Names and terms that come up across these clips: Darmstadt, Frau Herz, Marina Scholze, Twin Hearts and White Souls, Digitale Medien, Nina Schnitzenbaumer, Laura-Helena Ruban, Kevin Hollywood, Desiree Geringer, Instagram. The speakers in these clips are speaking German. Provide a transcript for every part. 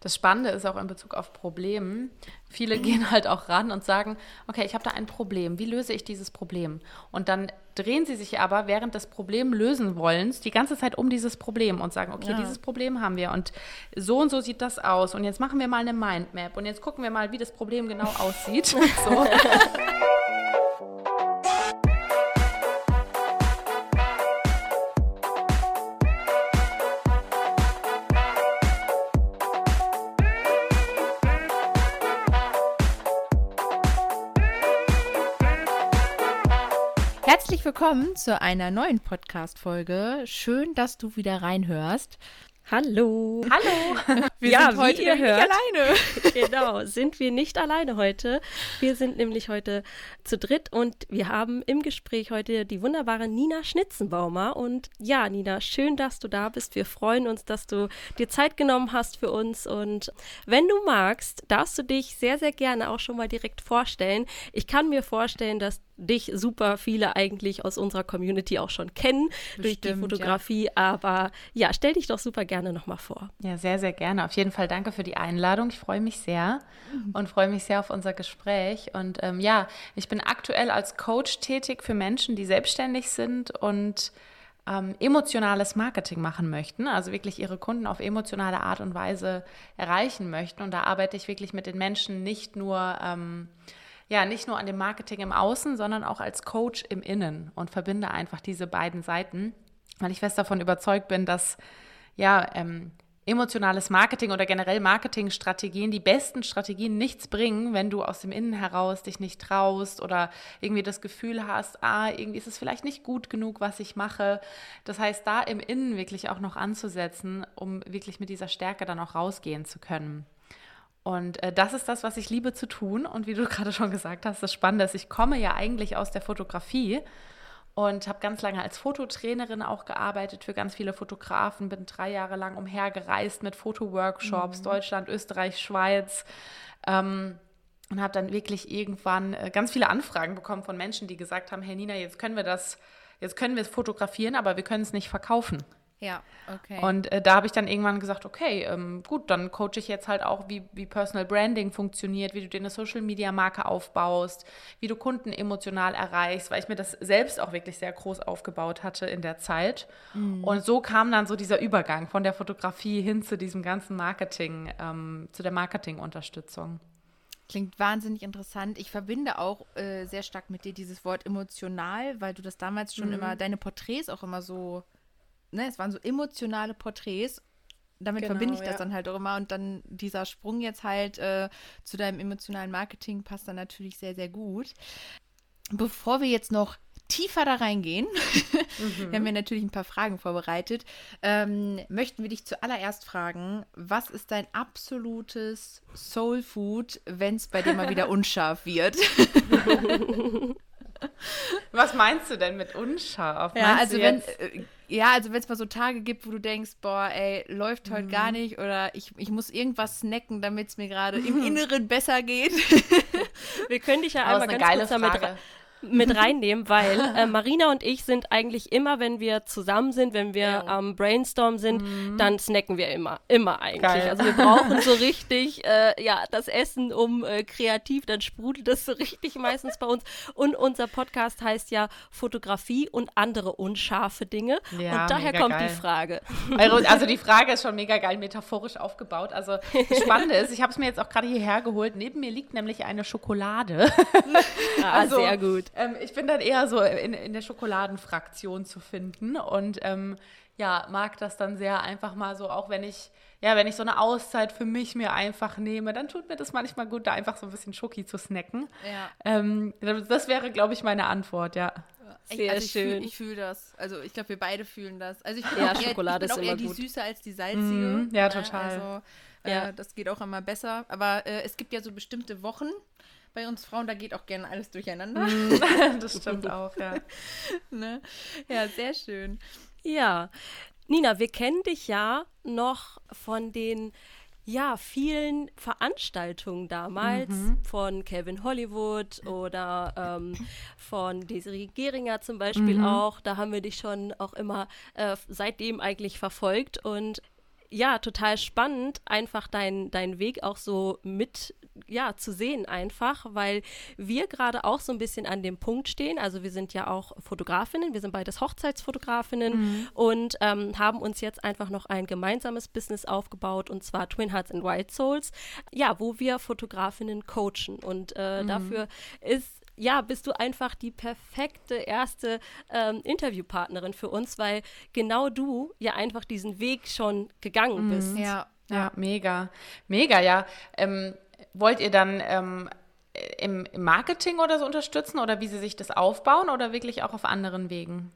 Das Spannende ist auch in Bezug auf Probleme. Viele gehen halt auch ran und sagen, okay, ich habe da ein Problem, wie löse ich dieses Problem? Und dann drehen sie sich aber während des Problemlösenwollens die ganze Zeit um dieses Problem und sagen, okay, dieses Problem haben wir und so sieht das aus und jetzt machen wir mal eine Mindmap und jetzt gucken wir mal, wie das Problem genau aussieht. So. Herzlich willkommen zu einer neuen Podcast-Folge. Schön, dass du wieder reinhörst. Hallo. Hallo. Wir sind heute nicht alleine. Genau, sind wir nicht alleine heute. Wir sind nämlich heute zu dritt und wir haben im Gespräch heute die wunderbare Nina Schnitzenbaumer. Und ja, Nina, schön, dass du da bist. Wir freuen uns, dass du dir Zeit genommen hast für uns. Und wenn du magst, darfst du dich sehr, sehr gerne auch schon mal direkt vorstellen. Ich kann mir vorstellen, dass dich super viele eigentlich aus unserer Community auch schon kennen. Bestimmt, durch die Fotografie, aber ja, stell dich doch super gerne nochmal vor. Ja, sehr, sehr gerne. Auf jeden Fall danke für die Einladung. Ich freue mich sehr und freue mich sehr auf unser Gespräch. Und ich bin aktuell als Coach tätig für Menschen, die selbstständig sind und emotionales Marketing machen möchten, also wirklich ihre Kunden auf emotionale Art und Weise erreichen möchten. Und da arbeite ich wirklich mit den Menschen nicht nur an dem Marketing im Außen, sondern auch als Coach im Innen und verbinde einfach diese beiden Seiten, weil ich fest davon überzeugt bin, dass emotionales Marketing oder generell Marketingstrategien, die besten Strategien nichts bringen, wenn du aus dem Innen heraus dich nicht traust oder irgendwie das Gefühl hast, irgendwie ist es vielleicht nicht gut genug, was ich mache. Das heißt, da im Innen wirklich auch noch anzusetzen, um wirklich mit dieser Stärke dann auch rausgehen zu können. Und das ist das, was ich liebe zu tun. Und wie du gerade schon gesagt hast, das Spannende ist, ich komme ja eigentlich aus der Fotografie und habe ganz lange als Fototrainerin auch gearbeitet für ganz viele Fotografen, bin 3 Jahre lang umhergereist mit Fotoworkshops, Deutschland, Österreich, Schweiz, und habe dann wirklich irgendwann ganz viele Anfragen bekommen von Menschen, die gesagt haben, hey Nina, jetzt können wir es fotografieren, aber wir können es nicht verkaufen. Ja, okay. Und da habe ich dann irgendwann gesagt, okay, gut, dann coache ich jetzt halt auch, wie Personal Branding funktioniert, wie du dir eine Social-Media-Marke aufbaust, wie du Kunden emotional erreichst, weil ich mir das selbst auch wirklich sehr groß aufgebaut hatte in der Zeit. Mhm. Und so kam dann so dieser Übergang von der Fotografie hin zu diesem ganzen Marketing, zu der Marketingunterstützung. Klingt wahnsinnig interessant. Ich verbinde auch sehr stark mit dir dieses Wort emotional, weil du das damals schon immer, deine Porträts auch immer so... Ne, es waren so emotionale Porträts, damit verbinde ich das dann halt auch immer und dann dieser Sprung jetzt halt zu deinem emotionalen Marketing passt dann natürlich sehr, sehr gut. Bevor wir jetzt noch tiefer da reingehen, haben wir natürlich ein paar Fragen vorbereitet, möchten wir dich zuallererst fragen, was ist dein absolutes Soul Food, wenn es bei dir mal wieder unscharf wird? Was meinst du denn mit unscharf? Ja, also wenn es mal so Tage gibt, wo du denkst, boah, ey, läuft heute gar nicht oder ich muss irgendwas snacken, damit es mir gerade im Inneren besser geht. Wir können dich ja einmal ganz kurz damit reinnehmen, weil Marina und ich sind eigentlich immer, wenn wir zusammen sind, wenn wir am Brainstorm sind, dann snacken wir immer eigentlich. Geil. Also wir brauchen so richtig das Essen, um kreativ, dann sprudelt das so richtig meistens bei uns. Und unser Podcast heißt ja Fotografie und andere unscharfe Dinge. Ja, und daher kommt die Frage. Also die Frage ist schon mega geil, metaphorisch aufgebaut. Also das Spannende ist, ich habe es mir jetzt auch gerade hierher geholt, neben mir liegt nämlich eine Schokolade. Sehr gut. Ich bin dann eher so in der Schokoladenfraktion zu finden und mag das dann sehr einfach mal so, auch wenn ich so eine Auszeit für mich mir einfach nehme, dann tut mir das manchmal gut, da einfach so ein bisschen Schoki zu snacken. Ja. Das wäre, glaube ich, meine Antwort, ja. Sehr schön. Ich fühle das. Also ich glaube, wir beide fühlen das. Also ich bin auch eher die Süße als die Salzige. Ja, total. Also das geht auch immer besser. Aber es gibt ja so bestimmte Wochen, bei uns Frauen, da geht auch gerne alles durcheinander. Das stimmt auch, ja. Ne? Ja, sehr schön. Ja, Nina, wir kennen dich ja noch von den vielen Veranstaltungen damals, von Kevin Hollywood oder von Desiree Geringer zum Beispiel auch. Da haben wir dich schon auch immer seitdem eigentlich verfolgt und ja, total spannend, einfach deinen Weg auch so mit, ja, zu sehen einfach, weil wir gerade auch so ein bisschen an dem Punkt stehen, also wir sind ja auch Fotografinnen, wir sind beides Hochzeitsfotografinnen und haben uns jetzt einfach noch ein gemeinsames Business aufgebaut, und zwar Twin Hearts and White Souls, ja, wo wir Fotografinnen coachen, und dafür bist du einfach die perfekte erste Interviewpartnerin für uns, weil genau du ja einfach diesen Weg schon gegangen bist. Ja, mega. Mega, ja. Wollt ihr dann im Marketing oder so unterstützen, oder wie sie sich das aufbauen, oder wirklich auch auf anderen Wegen?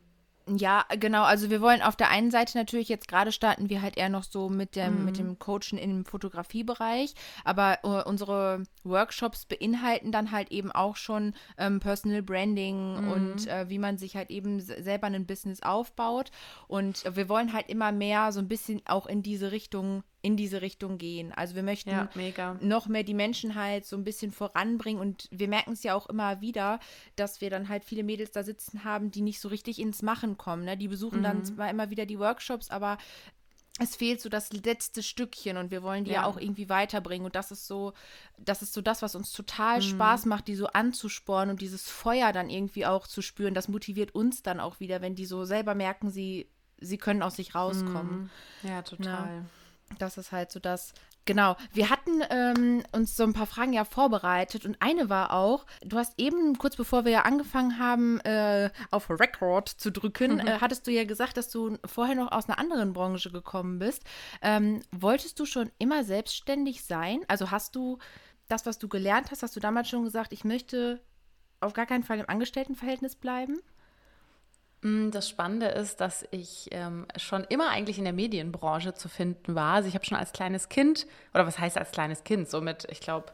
Ja, genau. Also wir wollen auf der einen Seite natürlich, jetzt gerade starten wir halt eher noch so mit dem Coachen im Fotografiebereich, aber unsere Workshops beinhalten dann halt eben auch schon Personal Branding und wie man sich halt eben selber ein Business aufbaut, und wir wollen halt immer mehr so ein bisschen auch in diese Richtung gehen. Also wir möchten noch mehr die Menschen halt so ein bisschen voranbringen, und wir merken es ja auch immer wieder, dass wir dann halt viele Mädels da sitzen haben, die nicht so richtig ins Machen kommen, ne? Die besuchen dann zwar immer wieder die Workshops, aber es fehlt so das letzte Stückchen, und wir wollen die ja auch irgendwie weiterbringen, und das ist so das, was uns total Spaß macht, die so anzuspornen und dieses Feuer dann irgendwie auch zu spüren. Das motiviert uns dann auch wieder, wenn die so selber merken, sie können aus sich rauskommen. Ja, total. Ja. Das ist halt so das, genau. Wir hatten uns so ein paar Fragen ja vorbereitet, und eine war auch, du hast eben, kurz bevor wir ja angefangen haben, auf Record zu drücken, hattest du ja gesagt, dass du vorher noch aus einer anderen Branche gekommen bist. Wolltest du schon immer selbstständig sein? Also hast du das, was du gelernt hast, hast du damals schon gesagt, ich möchte auf gar keinen Fall im Angestelltenverhältnis bleiben? Das Spannende ist, dass ich schon immer eigentlich in der Medienbranche zu finden war. Also ich habe schon als kleines Kind, oder was heißt als kleines Kind, so mit, ich glaube,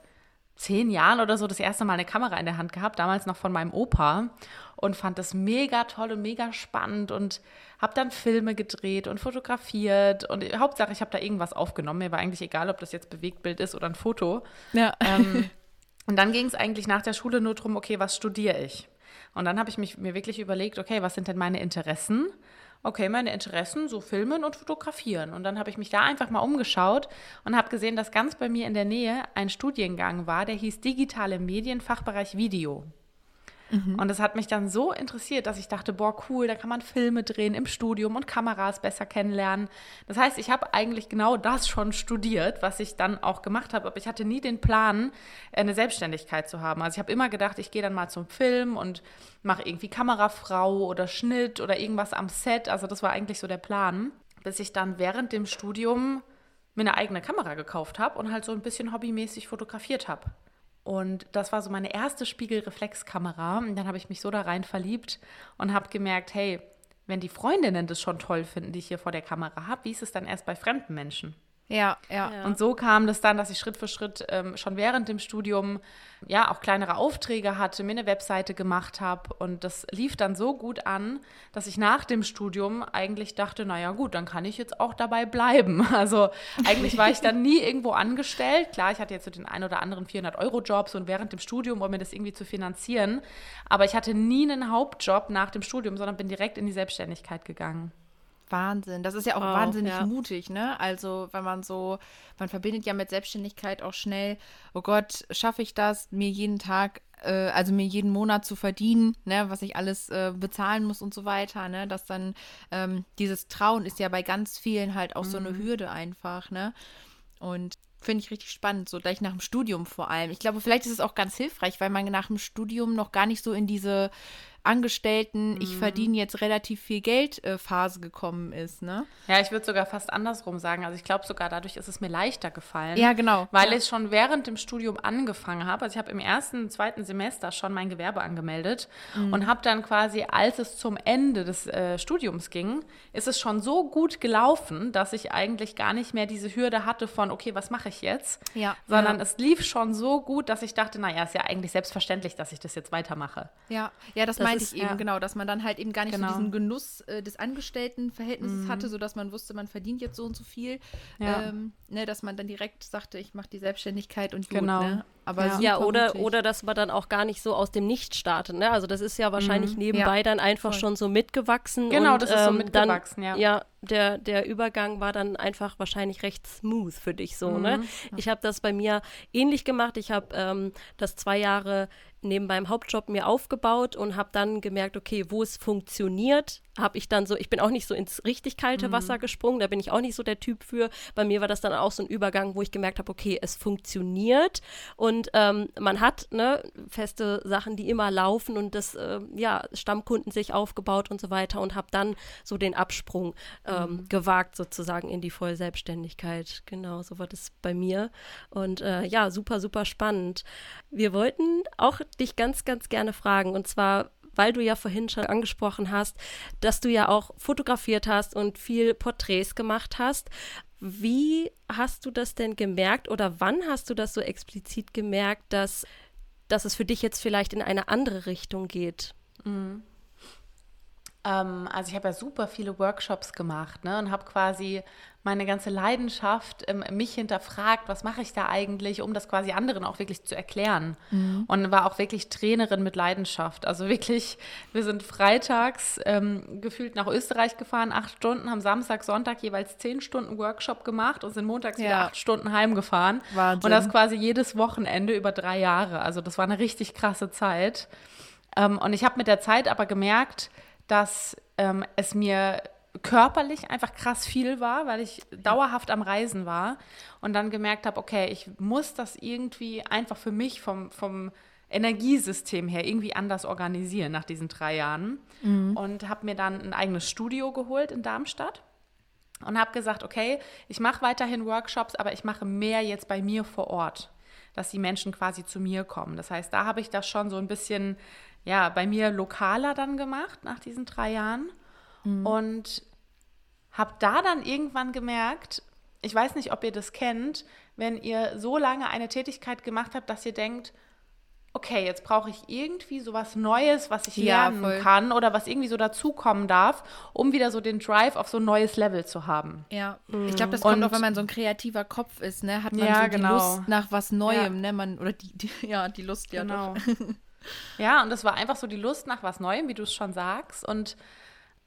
10 Jahren oder so das erste Mal eine Kamera in der Hand gehabt, damals noch von meinem Opa, und fand das mega toll und mega spannend und habe dann Filme gedreht und fotografiert, und Hauptsache ich habe da irgendwas aufgenommen. Mir war eigentlich egal, ob das jetzt Bewegtbild ist oder ein Foto. Ja. Und dann ging es eigentlich nach der Schule nur darum, okay, was studiere ich? Und dann habe ich mir wirklich überlegt, okay, was sind denn meine Interessen? Okay, meine Interessen, so Filmen und Fotografieren. Und dann habe ich mich da einfach mal umgeschaut und habe gesehen, dass ganz bei mir in der Nähe ein Studiengang war, der hieß Digitale Medien, Fachbereich Video. Und das hat mich dann so interessiert, dass ich dachte, boah, cool, da kann man Filme drehen im Studium und Kameras besser kennenlernen. Das heißt, ich habe eigentlich genau das schon studiert, was ich dann auch gemacht habe. Aber ich hatte nie den Plan, eine Selbstständigkeit zu haben. Also ich habe immer gedacht, ich gehe dann mal zum Film und mache irgendwie Kamerafrau oder Schnitt oder irgendwas am Set. Also das war eigentlich so der Plan, bis ich dann während dem Studium mir eine eigene Kamera gekauft habe und halt so ein bisschen hobbymäßig fotografiert habe. Und das war so meine erste Spiegelreflexkamera. Und dann habe ich mich so da rein verliebt und habe gemerkt, hey, wenn die Freundinnen das schon toll finden, die ich hier vor der Kamera habe, wie ist es dann erst bei fremden Menschen? Ja. Und so kam das dann, dass ich Schritt für Schritt schon während dem Studium ja auch kleinere Aufträge hatte, mir eine Webseite gemacht habe, und das lief dann so gut an, dass ich nach dem Studium eigentlich dachte, naja gut, dann kann ich jetzt auch dabei bleiben. Also eigentlich war ich dann nie irgendwo angestellt. Klar, ich hatte jetzt so den einen oder anderen 400-Euro-Job so während dem Studium, um mir das irgendwie zu finanzieren, aber ich hatte nie einen Hauptjob nach dem Studium, sondern bin direkt in die Selbstständigkeit gegangen. Wahnsinn. Das ist ja auch wahnsinnig mutig, ne? Also wenn man so, man verbindet ja mit Selbstständigkeit auch schnell, oh Gott, schaffe ich das, mir jeden Monat zu verdienen, ne, was ich alles bezahlen muss und so weiter, ne? Dass dann dieses Trauen ist ja bei ganz vielen halt auch so eine Hürde einfach, ne? Und finde ich richtig spannend, so gleich nach dem Studium vor allem. Ich glaube, vielleicht ist es auch ganz hilfreich, weil man nach dem Studium noch gar nicht so in diese Angestellten, ich verdiene jetzt relativ viel Geld Phase gekommen ist, ne? Ja, ich würde sogar fast andersrum sagen. Also ich glaube sogar, dadurch ist es mir leichter gefallen. Ja, genau. Weil ich schon während dem Studium angefangen habe. Also ich habe im 2. Semester schon mein Gewerbe angemeldet und habe dann quasi, als es zum Ende des Studiums ging, ist es schon so gut gelaufen, dass ich eigentlich gar nicht mehr diese Hürde hatte von, okay, was mache ich jetzt? Ja. Sondern es lief schon so gut, dass ich dachte, naja, ist ja eigentlich selbstverständlich, dass ich das jetzt weitermache. Ja, das meinte ich eben, genau, dass man dann halt eben gar nicht so diesen Genuss des Angestelltenverhältnisses hatte, sodass man wusste, man verdient jetzt so und so viel, dass man dann direkt sagte, ich mache die Selbstständigkeit und gut, ne? Aber ja, oder dass man dann auch gar nicht so aus dem Nichts startet. Ne? Also das ist ja wahrscheinlich nebenbei dann einfach schon so mitgewachsen. Genau, und, das ist so mitgewachsen, dann, ja. Der Übergang war dann einfach wahrscheinlich recht smooth für dich so. Ne? Ich habe das bei mir ähnlich gemacht. Ich habe das 2 Jahre nebenbei im Hauptjob mir aufgebaut und habe dann gemerkt, okay, wo es funktioniert, habe ich dann so, ich bin auch nicht so ins richtig kalte Wasser gesprungen, da bin ich auch nicht so der Typ für. Bei mir war das dann auch so ein Übergang, wo ich gemerkt habe, okay, es funktioniert und man hat feste Sachen, die immer laufen und das, Stammkunden sich aufgebaut und so weiter und habe dann so den Absprung gewagt sozusagen in die Vollselbstständigkeit. Genau, so war das bei mir und super, super spannend. Wir wollten auch dich ganz, ganz gerne fragen und zwar, weil du ja vorhin schon angesprochen hast, dass du ja auch fotografiert hast und viel Porträts gemacht hast. Wie hast du das denn gemerkt oder wann hast du das so explizit gemerkt, dass es für dich jetzt vielleicht in eine andere Richtung geht? Mhm. Also ich habe ja super viele Workshops gemacht, und habe quasi meine ganze Leidenschaft, mich hinterfragt, was mache ich da eigentlich, um das quasi anderen auch wirklich zu erklären. Mhm. Und war auch wirklich Trainerin mit Leidenschaft. Also wirklich, wir sind freitags gefühlt nach Österreich gefahren, 8 Stunden, haben Samstag, Sonntag jeweils 10 Stunden Workshop gemacht und sind montags wieder 8 Stunden heimgefahren. Wahnsinn. Und das quasi jedes Wochenende über 3 Jahre. Also das war eine richtig krasse Zeit. Und ich habe mit der Zeit aber gemerkt, dass es mir körperlich einfach krass viel war, weil ich dauerhaft am Reisen war und dann gemerkt habe, okay, ich muss das irgendwie einfach für mich vom Energiesystem her irgendwie anders organisieren nach diesen 3 Jahren und habe mir dann ein eigenes Studio geholt in Darmstadt und habe gesagt, okay, ich mache weiterhin Workshops, aber ich mache mehr jetzt bei mir vor Ort, dass die Menschen quasi zu mir kommen. Das heißt, da habe ich das schon so ein bisschen bei mir lokaler dann gemacht nach diesen 3 Jahren und habe da dann irgendwann gemerkt, ich weiß nicht, ob ihr das kennt, wenn ihr so lange eine Tätigkeit gemacht habt, dass ihr denkt, okay, jetzt brauche ich irgendwie sowas Neues, was ich lernen kann oder was irgendwie so dazukommen darf, um wieder so den Drive auf so ein neues Level zu haben. Ja, ich glaube, das kommt auch, wenn man so ein kreativer Kopf ist, ne? Hat man die Lust nach was Neuem, ne? Die Lust doch. Ja, und das war einfach so die Lust nach was Neuem, wie du es schon sagst. Und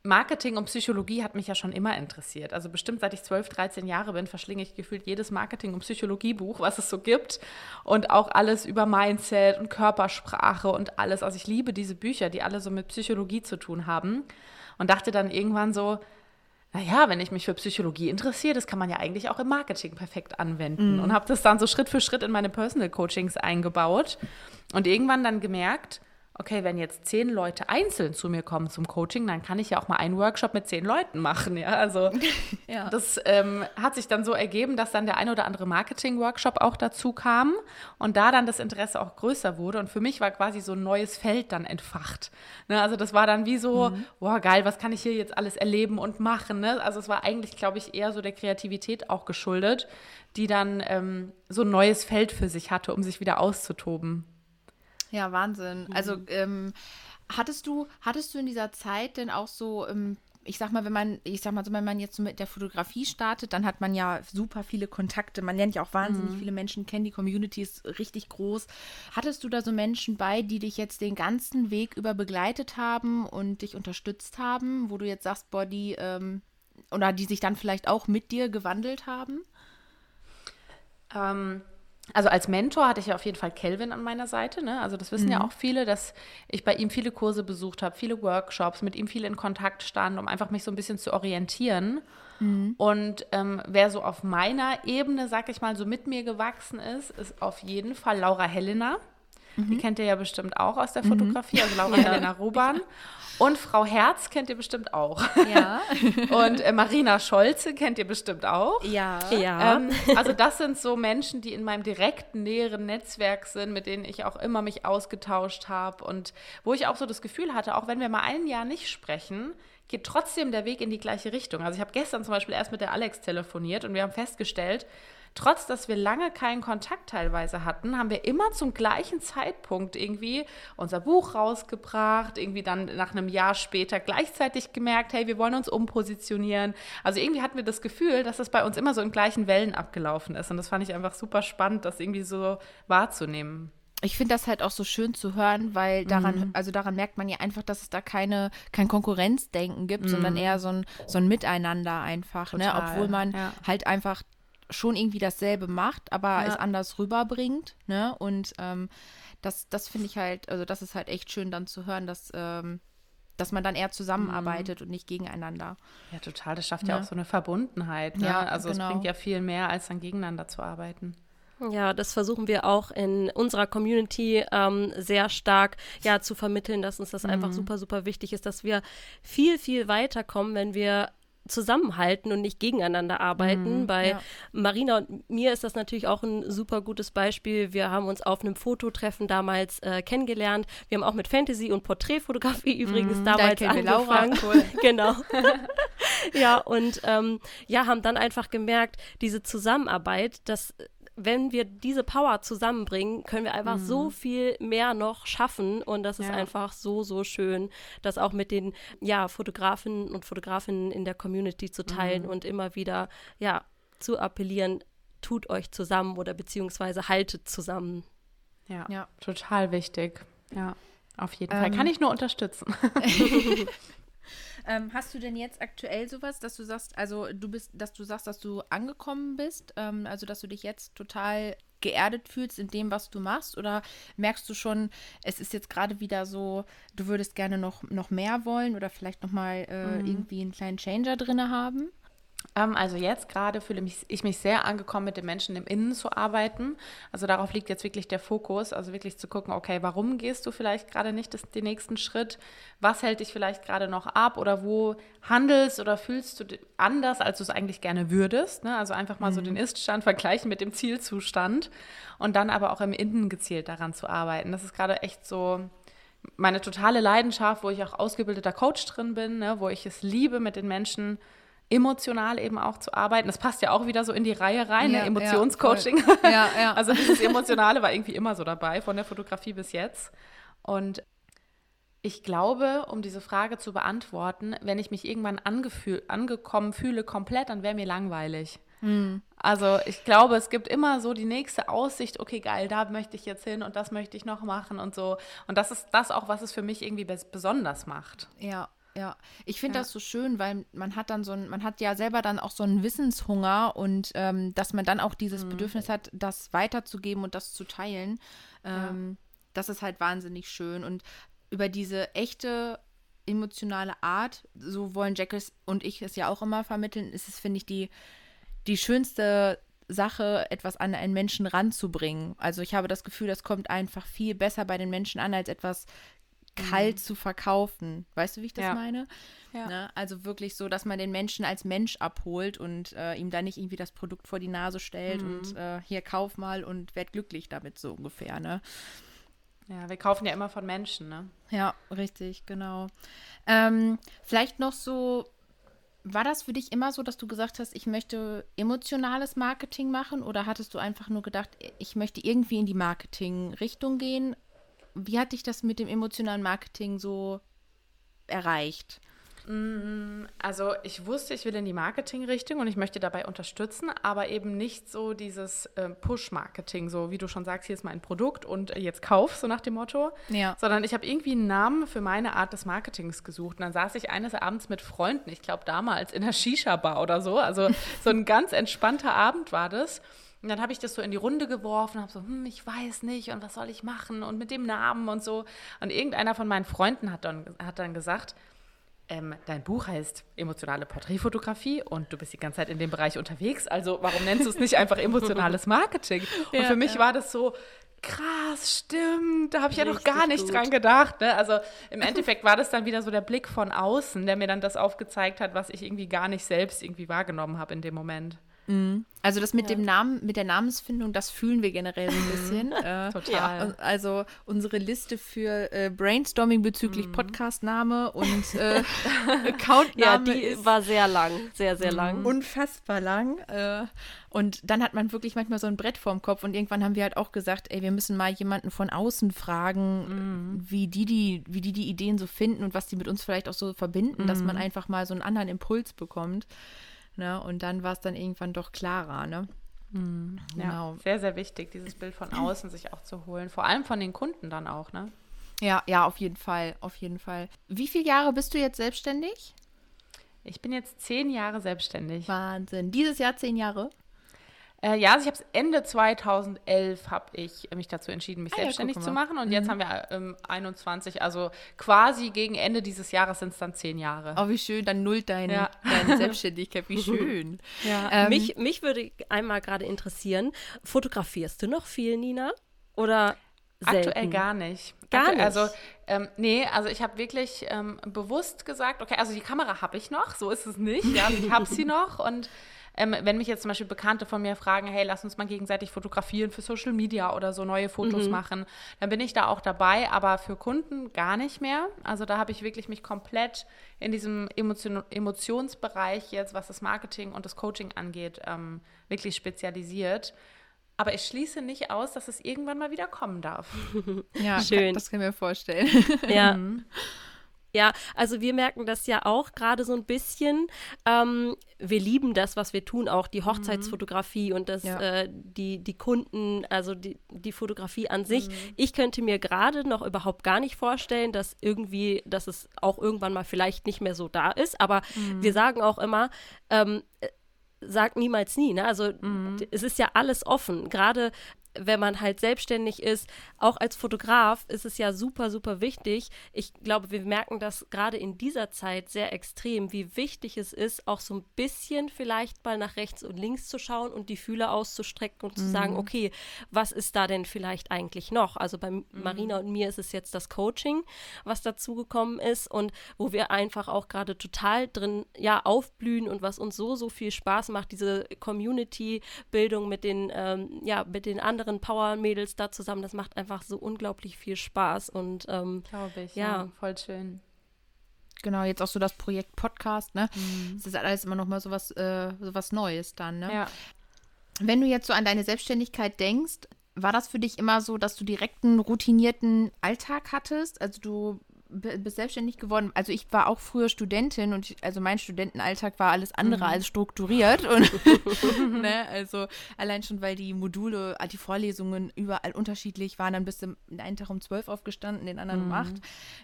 Marketing und Psychologie hat mich ja schon immer interessiert. Also bestimmt seit ich 12, 13 Jahre bin, verschlinge ich gefühlt jedes Marketing- und Psychologiebuch, was es so gibt. Und auch alles über Mindset und Körpersprache und alles. Also ich liebe diese Bücher, die alle so mit Psychologie zu tun haben. Und dachte dann irgendwann so, wenn ich mich für Psychologie interessiere, das kann man ja eigentlich auch im Marketing perfekt anwenden. Und habe das dann so Schritt für Schritt in meine Personal Coachings eingebaut und irgendwann dann gemerkt, okay, wenn jetzt 10 Leute einzeln zu mir kommen zum Coaching, dann kann ich ja auch mal einen Workshop mit 10 Leuten machen. Ja, also das hat sich dann so ergeben, dass dann der ein oder andere Marketing-Workshop auch dazu kam und da dann das Interesse auch größer wurde. Und für mich war quasi so ein neues Feld dann entfacht. Ne, also das war dann wie so, boah, geil, was kann ich hier jetzt alles erleben und machen? Ne? Also es war eigentlich, glaube ich, eher so der Kreativität auch geschuldet, die dann so ein neues Feld für sich hatte, um sich wieder auszutoben. Ja, Wahnsinn. Also hattest du in dieser Zeit denn auch so, wenn man jetzt so mit der Fotografie startet, dann hat man ja super viele Kontakte. Man lernt ja auch wahnsinnig viele Menschen kennen. Die Community ist richtig groß. Hattest du da so Menschen bei, die dich jetzt den ganzen Weg über begleitet haben und dich unterstützt haben, wo du jetzt sagst, oder die sich dann vielleicht auch mit dir gewandelt haben? Also als Mentor hatte ich ja auf jeden Fall Kevin an meiner Seite, ne? Also das wissen ja auch viele, dass ich bei ihm viele Kurse besucht habe, viele Workshops, mit ihm viel in Kontakt stand, um einfach mich so ein bisschen zu orientieren. Und wer so auf meiner Ebene, sag ich mal, so mit mir gewachsen ist, ist auf jeden Fall Laura-Helena. Die kennt ihr ja bestimmt auch aus der Fotografie, also Laura-Helena Ruban. Ja. Und Frau Herz kennt ihr bestimmt auch. Ja. Und Marina Scholze kennt ihr bestimmt auch. Ja. Also das sind so Menschen, die in meinem direkten, näheren Netzwerk sind, mit denen ich auch immer mich ausgetauscht habe. Und wo ich auch so das Gefühl hatte, auch wenn wir mal ein Jahr nicht sprechen, geht trotzdem der Weg in die gleiche Richtung. Also ich habe gestern zum Beispiel erst mit der Alex telefoniert und wir haben festgestellt, Trotz, dass wir lange keinen Kontakt teilweise hatten, haben wir immer zum gleichen Zeitpunkt irgendwie unser Buch rausgebracht, irgendwie dann nach einem Jahr später gleichzeitig gemerkt, hey, wir wollen uns umpositionieren. Also irgendwie hatten wir das Gefühl, dass das bei uns immer so in gleichen Wellen abgelaufen ist. Und das fand ich einfach super spannend, das irgendwie so wahrzunehmen. Ich finde das halt auch so schön zu hören, weil daran merkt man ja einfach, dass es da kein Konkurrenzdenken gibt, sondern eher so ein Miteinander einfach, ne? Obwohl man halt einfach schon irgendwie dasselbe macht, aber es anders rüberbringt, ne? Und das finde ich halt, also das ist halt echt schön dann zu hören, dass man dann eher zusammenarbeitet und nicht gegeneinander. Ja, total, das schafft ja auch so eine Verbundenheit, ne? Ja, also es bringt ja viel mehr, als dann gegeneinander zu arbeiten. Ja, das versuchen wir auch in unserer Community sehr stark zu vermitteln, dass uns das einfach super, super wichtig ist, dass wir viel, viel weiterkommen, wenn wir zusammenhalten und nicht gegeneinander arbeiten. Bei Marina und mir ist das natürlich auch ein super gutes Beispiel. Wir haben uns auf einem Fototreffen damals kennengelernt. Wir haben auch mit Fantasy- und Porträtfotografie übrigens damals angefangen. Cool. Genau. Ja, und haben dann einfach gemerkt, diese Zusammenarbeit, dass wenn wir diese Power zusammenbringen, können wir einfach so viel mehr noch schaffen. Und das ist einfach so, so schön, das auch mit den Fotografen und Fotografinnen in der Community zu teilen und immer wieder zu appellieren, tut euch zusammen oder beziehungsweise haltet zusammen. Ja, total wichtig. Ja, auf jeden Fall. Kann ich nur unterstützen. Hast du denn jetzt aktuell sowas, dass du sagst, dass du angekommen bist, also dass du dich jetzt total geerdet fühlst in dem, was du machst, oder merkst du schon, es ist jetzt gerade wieder so, du würdest gerne noch mehr wollen oder vielleicht nochmal irgendwie einen kleinen Changer drin haben? Also jetzt gerade fühle ich mich sehr angekommen, mit den Menschen im Innen zu arbeiten. Also darauf liegt jetzt wirklich der Fokus, also wirklich zu gucken, okay, warum gehst du vielleicht gerade nicht den nächsten Schritt? Was hält dich vielleicht gerade noch ab oder wo handelst oder fühlst du anders, als du es eigentlich gerne würdest? Ne? Also einfach mal so den Ist-Stand vergleichen mit dem Zielzustand und dann aber auch im Innen gezielt daran zu arbeiten. Das ist gerade echt so meine totale Leidenschaft, wo ich auch ausgebildeter Coach drin bin, ne? Wo ich es liebe, mit den Menschen emotional eben auch zu arbeiten. Das passt ja auch wieder so in die Reihe rein, ne? Emotionscoaching. Ja. Also dieses Emotionale war irgendwie immer so dabei, von der Fotografie bis jetzt. Und ich glaube, um diese Frage zu beantworten, wenn ich mich irgendwann angekommen fühle komplett, dann wäre mir langweilig. Also ich glaube, es gibt immer so die nächste Aussicht, okay, geil, da möchte ich jetzt hin und das möchte ich noch machen und so. Und das ist das auch, was es für mich irgendwie besonders macht. Ja, ich finde das so schön, weil man hat dann man hat ja selber dann auch so einen Wissenshunger und dass man dann auch dieses Bedürfnis hat, das weiterzugeben und das zu teilen, das ist halt wahnsinnig schön. Und über diese echte emotionale Art, so wollen Jackels und ich es ja auch immer vermitteln, ist es, finde ich, die schönste Sache, etwas an einen Menschen ranzubringen. Also ich habe das Gefühl, das kommt einfach viel besser bei den Menschen an, als etwas kalt zu verkaufen. Weißt du, wie ich das meine? Ja. Ne? Also wirklich so, dass man den Menschen als Mensch abholt und ihm da nicht irgendwie das Produkt vor die Nase stellt und hier, kauf mal und werd glücklich damit, so ungefähr, ne? Ja, wir kaufen ja immer von Menschen, ne? Ja, richtig, genau. Vielleicht noch so, war das für dich immer so, dass du gesagt hast, ich möchte emotionales Marketing machen, oder hattest du einfach nur gedacht, ich möchte irgendwie in die Marketing-Richtung gehen? Wie hat dich das mit dem emotionalen Marketing so erreicht? Also ich wusste, ich will in die Marketing-Richtung und ich möchte dabei unterstützen, aber eben nicht so dieses Push-Marketing, so wie du schon sagst, hier ist mein Produkt und jetzt kauf, so nach dem Motto, sondern ich habe irgendwie einen Namen für meine Art des Marketings gesucht. Und dann saß ich eines Abends mit Freunden, ich glaube damals in der Shisha-Bar oder so, also so ein ganz entspannter Abend war das. Und dann habe ich das so in die Runde geworfen und habe so, ich weiß nicht und was soll ich machen und mit dem Namen und so. Und irgendeiner von meinen Freunden hat dann gesagt, dein Buch heißt Emotionale Porträtfotografie und du bist die ganze Zeit in dem Bereich unterwegs, also warum nennst du es nicht einfach emotionales Marketing? Und für mich war das so, krass, stimmt, da habe ich ja noch gar nicht dran gedacht. Ne? Also im Endeffekt war das dann wieder so der Blick von außen, der mir dann das aufgezeigt hat, was ich irgendwie gar nicht selbst irgendwie wahrgenommen habe in dem Moment. Also das mit dem Namen, mit der Namensfindung, das fühlen wir generell so ein bisschen. Total. Ja, also unsere Liste für Brainstorming bezüglich Podcast-Name und Account-Name. Ja, die war sehr lang, sehr, sehr lang. Unfassbar lang. Und dann hat man wirklich manchmal so ein Brett vorm Kopf und irgendwann haben wir halt auch gesagt, ey, wir müssen mal jemanden von außen fragen, wie die Ideen so finden und was die mit uns vielleicht auch so verbinden, dass man einfach mal so einen anderen Impuls bekommt. Ne? Und dann war es dann irgendwann doch klarer, ne? Genau. Ja, sehr, sehr wichtig, dieses Bild von außen sich auch zu holen, vor allem von den Kunden dann auch, ne? Ja, auf jeden Fall, auf jeden Fall. Wie viele Jahre bist du jetzt selbstständig? Ich bin jetzt 10 Jahre selbstständig. Wahnsinn. Dieses Jahr 10 Jahre? Ja, also ich habe es Ende 2011 habe ich mich dazu entschieden, mich selbstständig zu machen. Und jetzt haben wir 21, also quasi gegen Ende dieses Jahres sind es dann 10 Jahre. Oh, wie schön, dann nullt deine Selbstständigkeit, wie schön. Ja. Mich würde einmal gerade interessieren, fotografierst du noch viel, Nina? Oder selten? Aktuell gar nicht. Gar nicht? Also, nee, also ich habe wirklich bewusst gesagt, okay, also die Kamera habe ich noch, so ist es nicht. Ja, also ich habe sie noch und wenn mich jetzt zum Beispiel Bekannte von mir fragen, hey, lass uns mal gegenseitig fotografieren für Social Media oder so neue Fotos machen, dann bin ich da auch dabei, aber für Kunden gar nicht mehr. Also da habe ich wirklich mich komplett in diesem Emotionsbereich jetzt, was das Marketing und das Coaching angeht, wirklich spezialisiert. Aber ich schließe nicht aus, dass es irgendwann mal wieder kommen darf. Ja, schön. Das können wir vorstellen. Ja. Ja, also wir merken das ja auch gerade so ein bisschen. Wir lieben das, was wir tun, auch die Hochzeitsfotografie und das, die Kunden, also die Fotografie an sich. Ich könnte mir gerade noch überhaupt gar nicht vorstellen, dass es auch irgendwann mal vielleicht nicht mehr so da ist. Aber wir sagen auch immer, sagt niemals nie, ne? Also es ist ja alles offen, gerade wenn man halt selbstständig ist, auch als Fotograf ist es ja super, super wichtig. Ich glaube, wir merken das gerade in dieser Zeit sehr extrem, wie wichtig es ist, auch so ein bisschen vielleicht mal nach rechts und links zu schauen und die Fühler auszustrecken und zu sagen, okay, was ist da denn vielleicht eigentlich noch? Also bei Marina und mir ist es jetzt das Coaching, was dazugekommen ist und wo wir einfach auch gerade total drin, ja, aufblühen und was uns so, so viel Spaß macht, diese Community-Bildung mit den anderen Power-Mädels da zusammen, das macht einfach so unglaublich viel Spaß und glaube ich, ja, voll schön. Genau, jetzt auch so das Projekt Podcast, ne? Es ist alles immer noch mal sowas Neues dann, ne? Ja. Wenn du jetzt so an deine Selbstständigkeit denkst, war das für dich immer so, dass du direkt einen routinierten Alltag hattest? Also du bist selbstständig geworden. Also ich war auch früher Studentin und mein Studentenalltag war alles andere als strukturiert. Und ne, also allein schon, weil die Module, die Vorlesungen überall unterschiedlich waren, dann bist du einen Tag um 12 aufgestanden, den anderen um 8.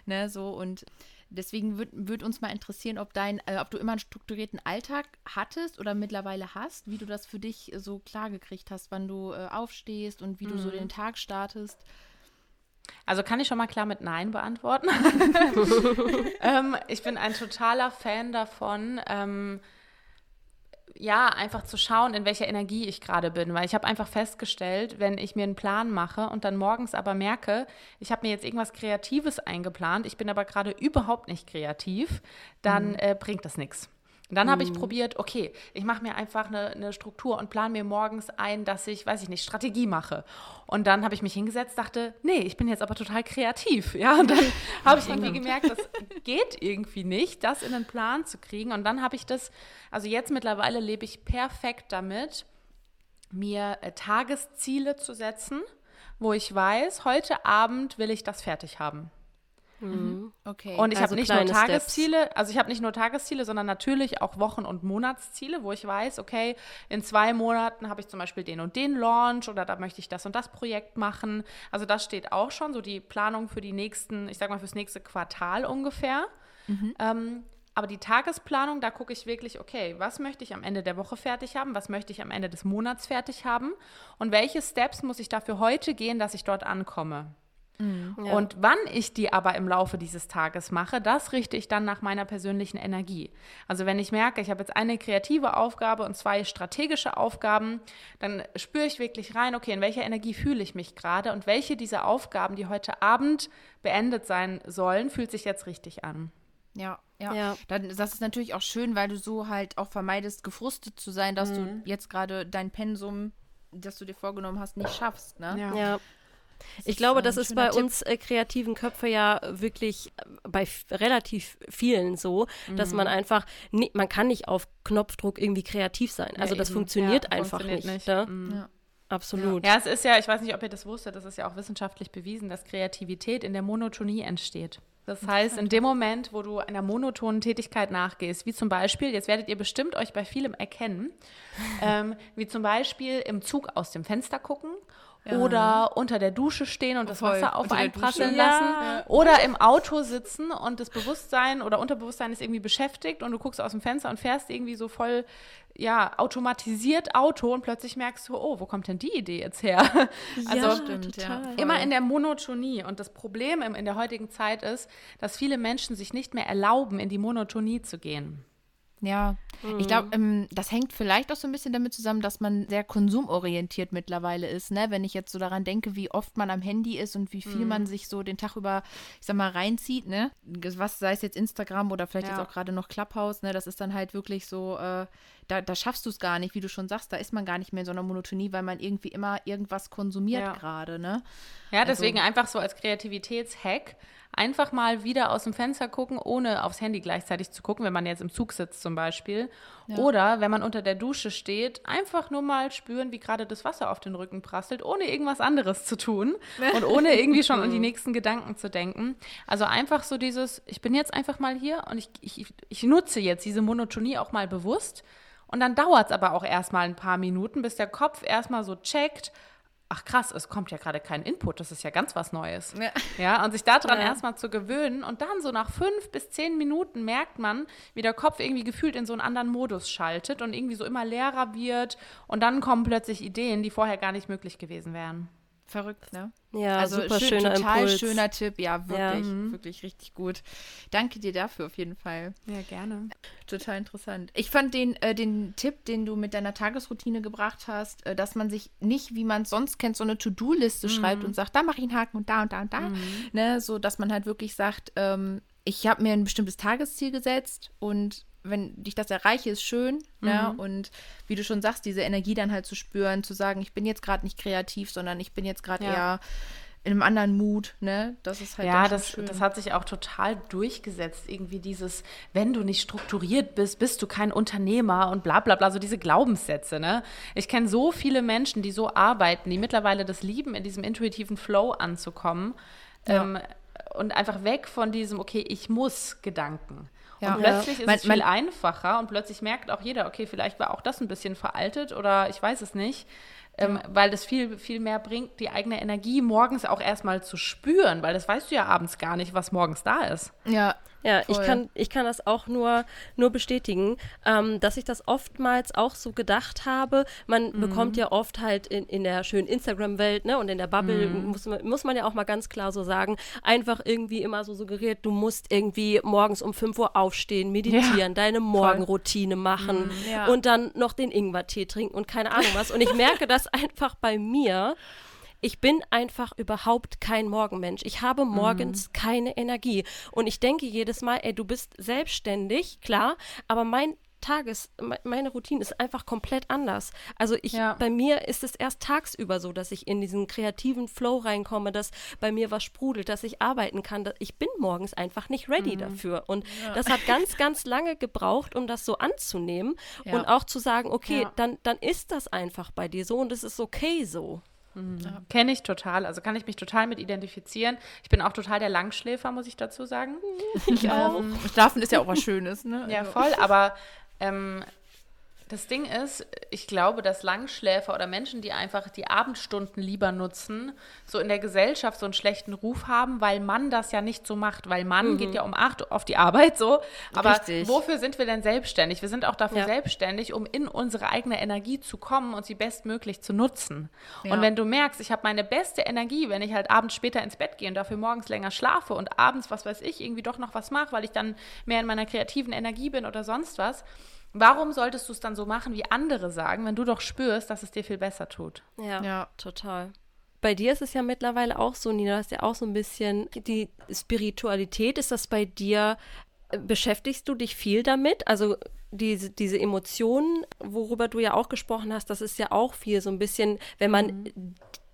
Ne, so, und deswegen würd uns mal interessieren, ob du immer einen strukturierten Alltag hattest oder mittlerweile hast, wie du das für dich so klar gekriegt hast, wann du aufstehst und wie du so den Tag startest. Also kann ich schon mal klar mit Nein beantworten. Ich bin ein totaler Fan davon, einfach zu schauen, in welcher Energie ich gerade bin, weil ich habe einfach festgestellt, wenn ich mir einen Plan mache und dann morgens aber merke, ich habe mir jetzt irgendwas Kreatives eingeplant, ich bin aber gerade überhaupt nicht kreativ, dann bringt das nichts. Und dann habe ich probiert, okay, ich mache mir einfach eine Struktur und plane mir morgens ein, dass ich, weiß ich nicht, Strategie mache. Und dann habe ich mich hingesetzt, dachte, nee, ich bin jetzt aber total kreativ. Ja, und dann habe ich irgendwie gemerkt, das geht irgendwie nicht, das in einen Plan zu kriegen. Und dann habe ich das, also jetzt mittlerweile lebe ich perfekt damit, mir Tagesziele zu setzen, wo ich weiß, heute Abend will ich das fertig haben. Okay. Und ich habe nicht nur Tagesziele, sondern natürlich auch Wochen- und Monatsziele, wo ich weiß, okay, in 2 Monaten habe ich zum Beispiel den und den Launch oder da möchte ich das und das Projekt machen. Also das steht auch schon, so die Planung für die nächsten, ich sag mal fürs nächste Quartal ungefähr. Aber die Tagesplanung, da gucke ich wirklich, okay, was möchte ich am Ende der Woche fertig haben, was möchte ich am Ende des Monats fertig haben und welche Steps muss ich dafür heute gehen, dass ich dort ankomme. Ja. Und wann ich die aber im Laufe dieses Tages mache, das richte ich dann nach meiner persönlichen Energie. Also wenn ich merke, ich habe jetzt eine kreative Aufgabe und 2 strategische Aufgaben, dann spüre ich wirklich rein, okay, in welcher Energie fühle ich mich gerade und welche dieser Aufgaben, die heute Abend beendet sein sollen, fühlt sich jetzt richtig an. Ja, Ja, ja. Dann, das ist natürlich auch schön, weil du so halt auch vermeidest, gefrustet zu sein, dass du jetzt gerade dein Pensum, das du dir vorgenommen hast, nicht schaffst, ne? Ja, ja. Ich glaube, das ist bei uns kreativen Köpfen ja wirklich bei relativ vielen so, dass man einfach, man kann nicht auf Knopfdruck irgendwie kreativ sein. Also das funktioniert einfach nicht. Ja. Absolut. Ja, es ist ja, ich weiß nicht, ob ihr das wusstet, das ist ja auch wissenschaftlich bewiesen, dass Kreativität in der Monotonie entsteht. Das heißt, in dem Moment, wo du einer monotonen Tätigkeit nachgehst, wie zum Beispiel, jetzt werdet ihr bestimmt euch bei vielem erkennen, wie zum Beispiel im Zug aus dem Fenster gucken. Ja. Oder unter der Dusche stehen und das Wasser auf einprasseln lassen. Ja. Oder im Auto sitzen und das Bewusstsein oder Unterbewusstsein ist irgendwie beschäftigt und du guckst aus dem Fenster und fährst irgendwie so voll, automatisiert Auto und plötzlich merkst du, oh, wo kommt denn die Idee jetzt her? Ja, also stimmt, immer in der Monotonie. Und das Problem in der heutigen Zeit ist, dass viele Menschen sich nicht mehr erlauben, in die Monotonie zu gehen. Ja, ich glaube, das hängt vielleicht auch so ein bisschen damit zusammen, dass man sehr konsumorientiert mittlerweile ist, ne? Wenn ich jetzt so daran denke, wie oft man am Handy ist und wie viel man sich so den Tag über, ich sag mal, reinzieht, ne? Was, sei es jetzt Instagram oder vielleicht jetzt auch gerade noch Clubhouse, ne? Das ist dann halt wirklich so, da schaffst du es gar nicht, wie du schon sagst, da ist man gar nicht mehr in so einer Monotonie, weil man irgendwie immer irgendwas konsumiert gerade, ne? Ja, deswegen einfach so als Kreativitätshack. Einfach mal wieder aus dem Fenster gucken, ohne aufs Handy gleichzeitig zu gucken, wenn man jetzt im Zug sitzt zum Beispiel. Ja. Oder wenn man unter der Dusche steht, einfach nur mal spüren, wie gerade das Wasser auf den Rücken prasselt, ohne irgendwas anderes zu tun und ohne irgendwie schon an die nächsten Gedanken zu denken. Also einfach so dieses, ich bin jetzt einfach mal hier und ich nutze jetzt diese Monotonie auch mal bewusst. Und dann dauert es aber auch erstmal ein paar Minuten, bis der Kopf erstmal so checkt, ach krass, es kommt ja gerade kein Input, das ist ja ganz was Neues. Ja, und sich daran erstmal zu gewöhnen und dann so nach 5 bis 10 Minuten merkt man, wie der Kopf irgendwie gefühlt in so einen anderen Modus schaltet und irgendwie so immer leerer wird und dann kommen plötzlich Ideen, die vorher gar nicht möglich gewesen wären. Verrückt, ne? Ja, also super schöner Impuls. Total schöner Tipp, ja, wirklich, wirklich richtig gut. Danke dir dafür auf jeden Fall. Ja, gerne. Total interessant. Ich fand den Tipp, den du mit deiner Tagesroutine gebracht hast, dass man sich nicht, wie man es sonst kennt, so eine To-Do-Liste schreibt und sagt, da mache ich einen Haken und da und da und da. Ne? So, dass man halt wirklich sagt, ich habe mir ein bestimmtes Tagesziel gesetzt und wenn ich das erreiche, ist schön. Ne? Und wie du schon sagst, diese Energie dann halt zu spüren, zu sagen, ich bin jetzt gerade nicht kreativ, sondern ich bin jetzt gerade eher in einem anderen Mut, ne? Das ist halt schön. Das hat sich auch total durchgesetzt, irgendwie dieses, wenn du nicht strukturiert bist, bist du kein Unternehmer und bla bla bla, so diese Glaubenssätze, ne? Ich kenne so viele Menschen, die so arbeiten, die mittlerweile das lieben, in diesem intuitiven Flow anzukommen und einfach weg von diesem, okay, ich muss Gedanken. Ja. Und plötzlich ist es viel einfacher und plötzlich merkt auch jeder, okay, vielleicht war auch das ein bisschen veraltet oder ich weiß es nicht, weil das viel, viel mehr bringt, die eigene Energie morgens auch erstmal zu spüren, weil das weißt du ja abends gar nicht, was morgens da ist. Ja. Ja, ich kann das auch nur bestätigen, dass ich das oftmals auch so gedacht habe. Man bekommt ja oft halt in der schönen Instagram-Welt, ne, und in der Bubble, muss man ja auch mal ganz klar so sagen, einfach irgendwie immer so suggeriert, du musst irgendwie morgens um 5 Uhr aufstehen, meditieren, deine Morgenroutine machen und dann noch den Ingwertee trinken und keine Ahnung was. Und ich merke das einfach bei mir. Ich bin einfach überhaupt kein Morgenmensch. Ich habe morgens keine Energie. Und ich denke jedes Mal, ey, du bist selbstständig, klar, aber meine Routine ist einfach komplett anders. Also bei mir ist es erst tagsüber so, dass ich in diesen kreativen Flow reinkomme, dass bei mir was sprudelt, dass ich arbeiten kann. Ich bin morgens einfach nicht ready dafür. Und das hat ganz, ganz lange gebraucht, um das so anzunehmen und auch zu sagen, okay, dann ist das einfach bei dir so und es ist okay so. Ja. Kenne ich total, also kann ich mich total mit identifizieren. Ich bin auch total der Langschläfer, muss ich dazu sagen. Ich auch. Schlafen ist ja auch was Schönes, ne? Ja, voll, aber das Ding ist, ich glaube, dass Langschläfer oder Menschen, die einfach die Abendstunden lieber nutzen, so in der Gesellschaft so einen schlechten Ruf haben, weil man das ja nicht so macht, weil man geht ja um 8 Uhr auf die Arbeit so. Aber wofür sind wir denn selbstständig? Wir sind auch dafür selbstständig, um in unsere eigene Energie zu kommen und sie bestmöglich zu nutzen. Ja. Und wenn du merkst, ich habe meine beste Energie, wenn ich halt abends später ins Bett gehe und dafür morgens länger schlafe und abends, was weiß ich, irgendwie doch noch was mache, weil ich dann mehr in meiner kreativen Energie bin oder sonst was, warum solltest du es dann so machen, wie andere sagen, wenn du doch spürst, dass es dir viel besser tut? Ja, total. Bei dir ist es ja mittlerweile auch so, Nina, dass ja auch so ein bisschen die Spiritualität, ist das bei dir Beschäftigst du dich viel damit? Also diese Emotionen, worüber du ja auch gesprochen hast, das ist ja auch viel so ein bisschen, wenn man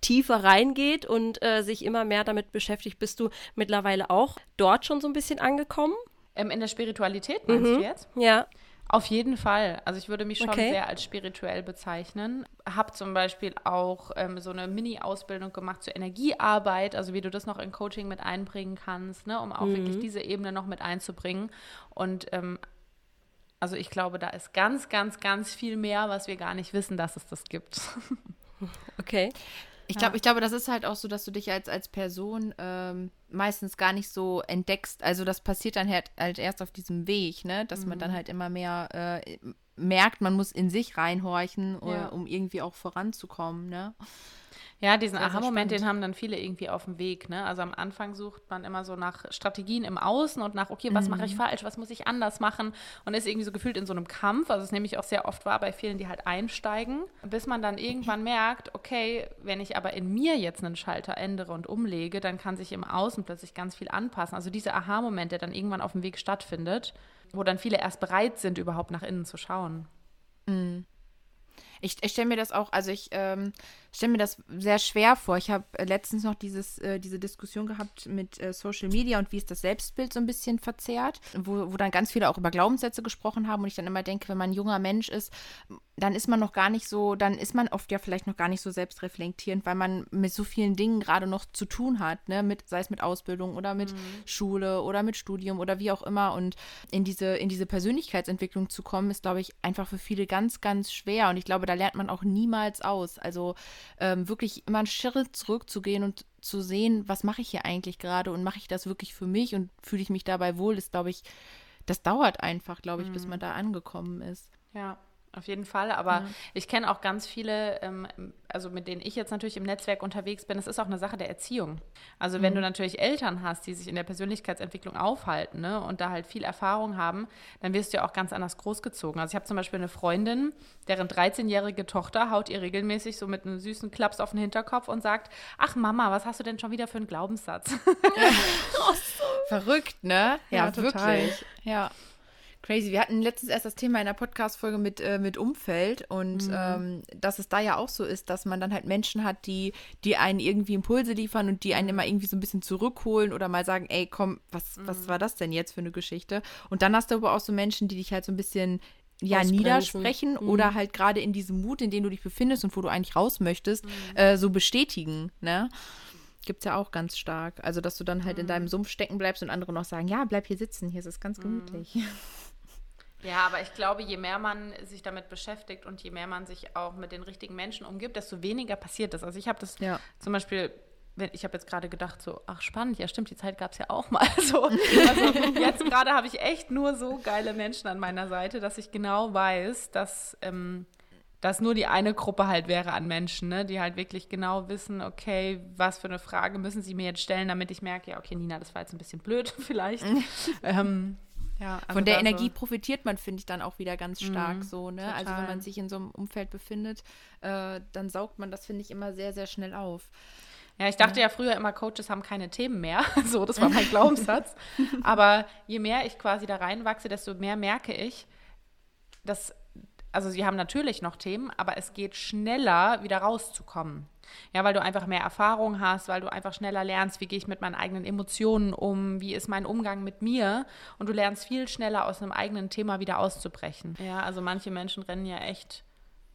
tiefer reingeht und sich immer mehr damit beschäftigt. Bist du mittlerweile auch dort schon so ein bisschen angekommen? In der Spiritualität meinst du jetzt? Ja. Auf jeden Fall. Also ich würde mich schon sehr als spirituell bezeichnen. Habe zum Beispiel auch so eine Mini-Ausbildung gemacht zur Energiearbeit, also wie du das noch in Coaching mit einbringen kannst, ne, um auch wirklich diese Ebene noch mit einzubringen. Und also ich glaube, da ist ganz, ganz, ganz viel mehr, was wir gar nicht wissen, dass es das gibt. Okay. Ich glaube, das ist halt auch so, dass du dich als Person meistens gar nicht so entdeckst. Also das passiert dann halt erst auf diesem Weg, ne? Dass man dann halt immer mehr merkt, man muss in sich reinhorchen, um irgendwie auch voranzukommen, ne? Ja, diesen Aha-Moment, den haben dann viele irgendwie auf dem Weg, ne? Also am Anfang sucht man immer so nach Strategien im Außen und nach, okay, was mache ich falsch, was muss ich anders machen? Und ist irgendwie so gefühlt in so einem Kampf, also es nehme ich auch sehr oft wahr bei vielen, die halt einsteigen, bis man dann irgendwann merkt, okay, wenn ich aber in mir jetzt einen Schalter ändere und umlege, dann kann sich im Außen plötzlich ganz viel anpassen. Also dieser Aha-Moment, der dann irgendwann auf dem Weg stattfindet, wo dann viele erst bereit sind, überhaupt nach innen zu schauen. Mhm. Ich stelle mir das auch, also ich stelle mir das sehr schwer vor. Ich habe letztens noch diese Diskussion gehabt mit Social Media und wie es das Selbstbild so ein bisschen verzerrt, wo dann ganz viele auch über Glaubenssätze gesprochen haben und ich dann immer denke, wenn man ein junger Mensch ist, dann ist man oft ja vielleicht noch gar nicht so selbstreflektierend, weil man mit so vielen Dingen gerade noch zu tun hat, ne, sei es mit Ausbildung oder mit Schule oder mit Studium oder wie auch immer, und in diese Persönlichkeitsentwicklung zu kommen, ist, glaube ich, einfach für viele ganz, ganz schwer, und ich glaube, da lernt man auch niemals aus. Also wirklich immer einen Schritt zurückzugehen und zu sehen, was mache ich hier eigentlich gerade und mache ich das wirklich für mich und fühle ich mich dabei wohl, ist, glaube ich, das dauert einfach, glaube ich, bis man da angekommen ist. Ja. Auf jeden Fall, aber ich kenne auch ganz viele, also mit denen ich jetzt natürlich im Netzwerk unterwegs bin, es ist auch eine Sache der Erziehung. Also wenn du natürlich Eltern hast, die sich in der Persönlichkeitsentwicklung aufhalten, ne, und da halt viel Erfahrung haben, dann wirst du ja auch ganz anders großgezogen. Also ich habe zum Beispiel eine Freundin, deren 13-jährige Tochter haut ihr regelmäßig so mit einem süßen Klaps auf den Hinterkopf und sagt, ach Mama, was hast du denn schon wieder für einen Glaubenssatz? Verrückt, ne? Ja, total. Wirklich. Ja. Crazy. Wir hatten letztens erst das Thema in einer Podcast-Folge mit Umfeld und dass es da ja auch so ist, dass man dann halt Menschen hat, die einen irgendwie Impulse liefern und die einen immer irgendwie so ein bisschen zurückholen oder mal sagen, ey, komm, was war das denn jetzt für eine Geschichte? Und dann hast du aber auch so Menschen, die dich halt so ein bisschen niedersprechen oder halt gerade in diesem Mut, in dem du dich befindest und wo du eigentlich raus möchtest, so bestätigen, ne? Gibt es ja auch ganz stark. Also, dass du dann halt in deinem Sumpf stecken bleibst und andere noch sagen, ja, bleib hier sitzen, hier ist es ganz gemütlich. Ja, aber ich glaube, je mehr man sich damit beschäftigt und je mehr man sich auch mit den richtigen Menschen umgibt, desto weniger passiert das. Also ich habe das zum Beispiel, ich habe jetzt gerade gedacht so, ach spannend, ja stimmt, die Zeit gab es ja auch mal so. Also jetzt gerade habe ich echt nur so geile Menschen an meiner Seite, dass ich genau weiß, dass das nur die eine Gruppe halt wäre an Menschen, ne, die halt wirklich genau wissen, okay, was für eine Frage müssen sie mir jetzt stellen, damit ich merke, ja okay, Nina, das war jetzt ein bisschen blöd vielleicht. Ja, also von der Energie profitiert man, finde ich, dann auch wieder ganz stark so, ne? Total. Also wenn man sich in so einem Umfeld befindet, dann saugt man das, finde ich, immer sehr, sehr schnell auf. Ja, ich dachte ja früher immer, Coaches haben keine Themen mehr. So, das war mein Glaubenssatz. Aber je mehr ich quasi da reinwachse, desto mehr merke ich, dass, also sie haben natürlich noch Themen, aber es geht schneller, wieder rauszukommen. Ja, weil du einfach mehr Erfahrung hast, weil du einfach schneller lernst, wie gehe ich mit meinen eigenen Emotionen um, wie ist mein Umgang mit mir, und du lernst viel schneller aus einem eigenen Thema wieder auszubrechen. Ja, also manche Menschen rennen ja echt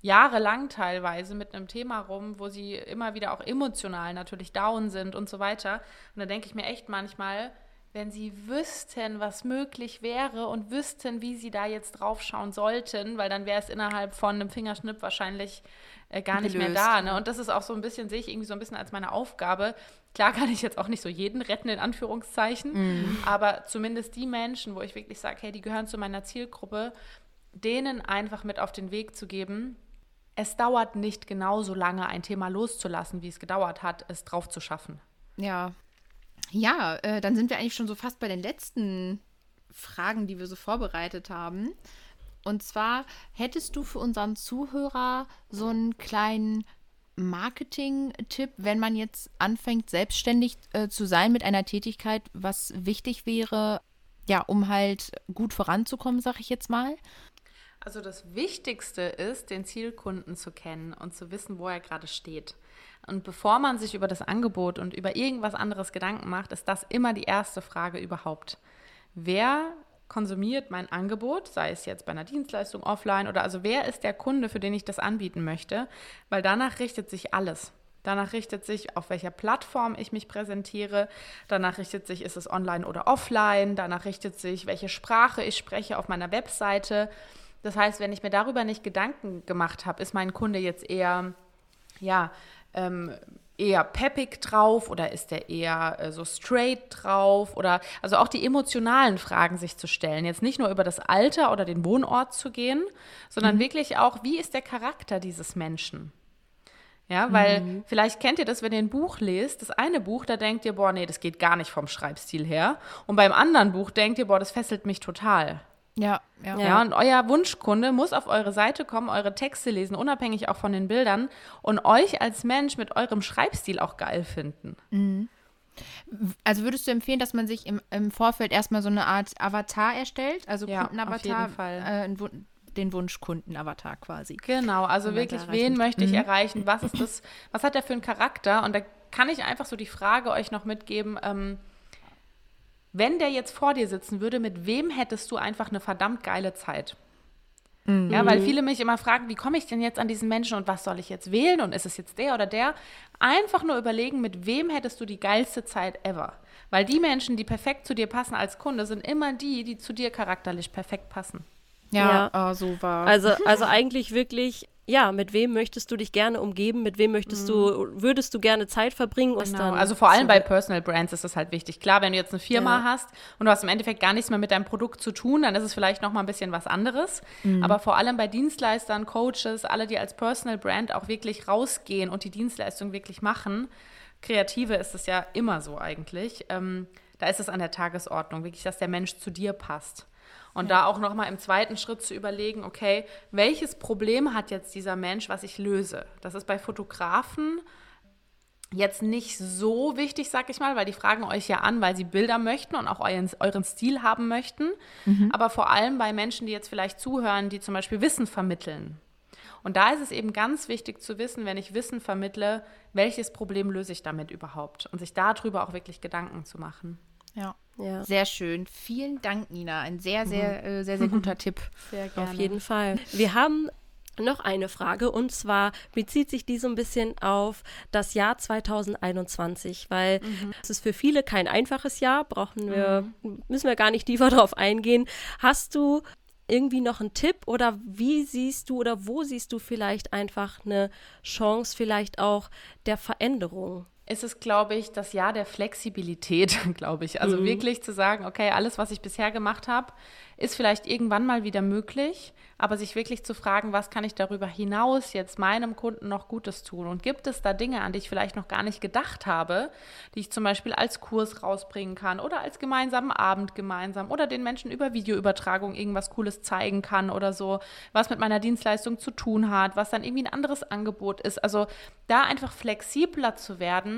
jahrelang teilweise mit einem Thema rum, wo sie immer wieder auch emotional natürlich down sind und so weiter. Und da denke ich mir echt manchmal, wenn sie wüssten, was möglich wäre und wüssten, wie sie da jetzt drauf schauen sollten, weil dann wäre es innerhalb von einem Fingerschnipp wahrscheinlich gar nicht gelöst. Mehr da. Ne? Und das ist auch so ein bisschen, sehe ich irgendwie so ein bisschen als meine Aufgabe. Klar kann ich jetzt auch nicht so jeden retten, in Anführungszeichen, aber zumindest die Menschen, wo ich wirklich sage, hey, die gehören zu meiner Zielgruppe, denen einfach mit auf den Weg zu geben, es dauert nicht genauso lange, ein Thema loszulassen, wie es gedauert hat, es drauf zu schaffen. Ja. Ja, dann sind wir eigentlich schon so fast bei den letzten Fragen, die wir so vorbereitet haben. Und zwar, hättest du für unseren Zuhörer so einen kleinen Marketing-Tipp, wenn man jetzt anfängt, selbstständig zu sein mit einer Tätigkeit, was wichtig wäre, ja, um halt gut voranzukommen, sag ich jetzt mal? Also das Wichtigste ist, den Zielkunden zu kennen und zu wissen, wo er gerade steht. Und bevor man sich über das Angebot und über irgendwas anderes Gedanken macht, ist das immer die erste Frage überhaupt. Wer konsumiert mein Angebot, sei es jetzt bei einer Dienstleistung offline oder also wer ist der Kunde, für den ich das anbieten möchte? Weil danach richtet sich alles. Danach richtet sich, auf welcher Plattform ich mich präsentiere. Danach richtet sich, ist es online oder offline. Danach richtet sich, welche Sprache ich spreche auf meiner Webseite. Das heißt, wenn ich mir darüber nicht Gedanken gemacht habe, ist mein Kunde jetzt eher, ja, eher peppig drauf oder ist der eher so straight drauf oder also auch die emotionalen Fragen sich zu stellen. Jetzt nicht nur über das Alter oder den Wohnort zu gehen, sondern wirklich auch, wie ist der Charakter dieses Menschen? Ja, weil vielleicht kennt ihr das, wenn ihr ein Buch lest, das eine Buch, da denkt ihr, boah, nee, das geht gar nicht vom Schreibstil her. Und beim anderen Buch denkt ihr, boah, das fesselt mich total. Ja, ja, ja. Und euer Wunschkunde muss auf eure Seite kommen, eure Texte lesen, unabhängig auch von den Bildern und euch als Mensch mit eurem Schreibstil auch geil finden. Mhm. Also würdest du empfehlen, dass man sich im Vorfeld erstmal so eine Art Avatar erstellt? Also ja, Kundenavatar, auf jeden Fall. Den Wunschkundenavatar quasi. Genau, also wirklich, wen möchte ich erreichen? Was ist das? Was hat der für einen Charakter? Und da kann ich einfach so die Frage euch noch mitgeben, wenn der jetzt vor dir sitzen würde, mit wem hättest du einfach eine verdammt geile Zeit? Mhm. Ja, weil viele mich immer fragen, wie komme ich denn jetzt an diesen Menschen und was soll ich jetzt wählen und ist es jetzt der oder der? Einfach nur überlegen, mit wem hättest du die geilste Zeit ever? Weil die Menschen, die perfekt zu dir passen als Kunde, sind immer die, die zu dir charakterlich perfekt passen. Ja, ja. Oh, so wahr. Also eigentlich wirklich, ja, mit wem möchtest du dich gerne umgeben, mit wem würdest du gerne Zeit verbringen? Und genau, dann also vor allem bei Personal Brands ist das halt wichtig. Klar, wenn du jetzt eine Firma hast und du hast im Endeffekt gar nichts mehr mit deinem Produkt zu tun, dann ist es vielleicht nochmal ein bisschen was anderes. Mhm. Aber vor allem bei Dienstleistern, Coaches, alle, die als Personal Brand auch wirklich rausgehen und die Dienstleistung wirklich machen, Kreative ist es ja immer so eigentlich, da ist es an der Tagesordnung, wirklich, dass der Mensch zu dir passt. Und da auch nochmal im zweiten Schritt zu überlegen, okay, welches Problem hat jetzt dieser Mensch, was ich löse? Das ist bei Fotografen jetzt nicht so wichtig, sag ich mal, weil die fragen euch ja an, weil sie Bilder möchten und auch euren Stil haben möchten. Mhm. Aber vor allem bei Menschen, die jetzt vielleicht zuhören, die zum Beispiel Wissen vermitteln. Und da ist es eben ganz wichtig zu wissen, wenn ich Wissen vermittle, welches Problem löse ich damit überhaupt? Und sich darüber auch wirklich Gedanken zu machen. Ja. Ja. Sehr schön. Vielen Dank, Nina. Ein sehr, sehr, sehr, sehr guter Tipp. Sehr gerne. Auf jeden Fall. Wir haben noch eine Frage und zwar bezieht sich die so ein bisschen auf das Jahr 2021, weil es ist für viele kein einfaches Jahr, müssen wir gar nicht tiefer drauf eingehen. Hast du irgendwie noch einen Tipp oder wo siehst du vielleicht einfach eine Chance, vielleicht auch der Veränderung? Ist es, glaube ich, das Jahr der Flexibilität, glaube ich. Also wirklich zu sagen, okay, alles, was ich bisher gemacht habe, ist vielleicht irgendwann mal wieder möglich, aber sich wirklich zu fragen, was kann ich darüber hinaus jetzt meinem Kunden noch Gutes tun? Und gibt es da Dinge, an die ich vielleicht noch gar nicht gedacht habe, die ich zum Beispiel als Kurs rausbringen kann oder als gemeinsamen Abend gemeinsam oder den Menschen über Videoübertragung irgendwas Cooles zeigen kann oder so, was mit meiner Dienstleistung zu tun hat, was dann irgendwie ein anderes Angebot ist. Also da einfach flexibler zu werden,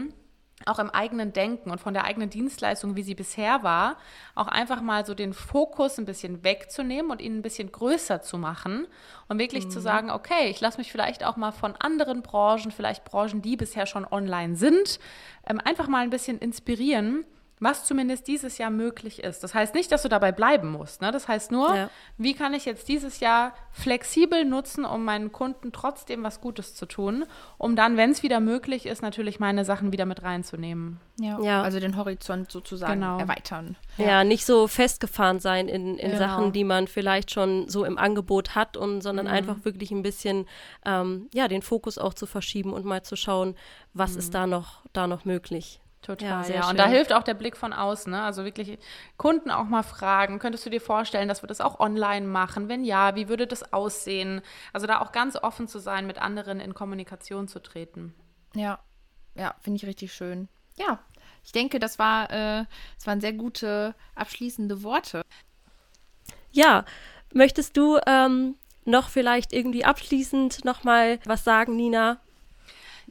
auch im eigenen Denken und von der eigenen Dienstleistung, wie sie bisher war, auch einfach mal so den Fokus ein bisschen wegzunehmen und ihn ein bisschen größer zu machen und wirklich zu sagen, okay, ich lasse mich vielleicht auch mal von anderen Branchen, vielleicht Branchen, die bisher schon online sind, einfach mal ein bisschen inspirieren, was zumindest dieses Jahr möglich ist. Das heißt nicht, dass du dabei bleiben musst, ne? Das heißt nur, wie kann ich jetzt dieses Jahr flexibel nutzen, um meinen Kunden trotzdem was Gutes zu tun, um dann, wenn es wieder möglich ist, natürlich meine Sachen wieder mit reinzunehmen. Ja, ja. Also den Horizont sozusagen erweitern. Ja. Ja, nicht so festgefahren sein in Sachen, die man vielleicht schon so im Angebot hat, sondern einfach wirklich ein bisschen den Fokus auch zu verschieben und mal zu schauen, was ist da noch möglich. Total, ja. Und da hilft auch der Blick von außen, ne? Also wirklich Kunden auch mal fragen, könntest du dir vorstellen, dass wir das auch online machen? Wenn ja, wie würde das aussehen? Also da auch ganz offen zu sein, mit anderen in Kommunikation zu treten. Ja, ja, finde ich richtig schön. Ja, ich denke, das waren sehr gute abschließende Worte. Ja, möchtest du noch vielleicht irgendwie abschließend nochmal was sagen, Nina?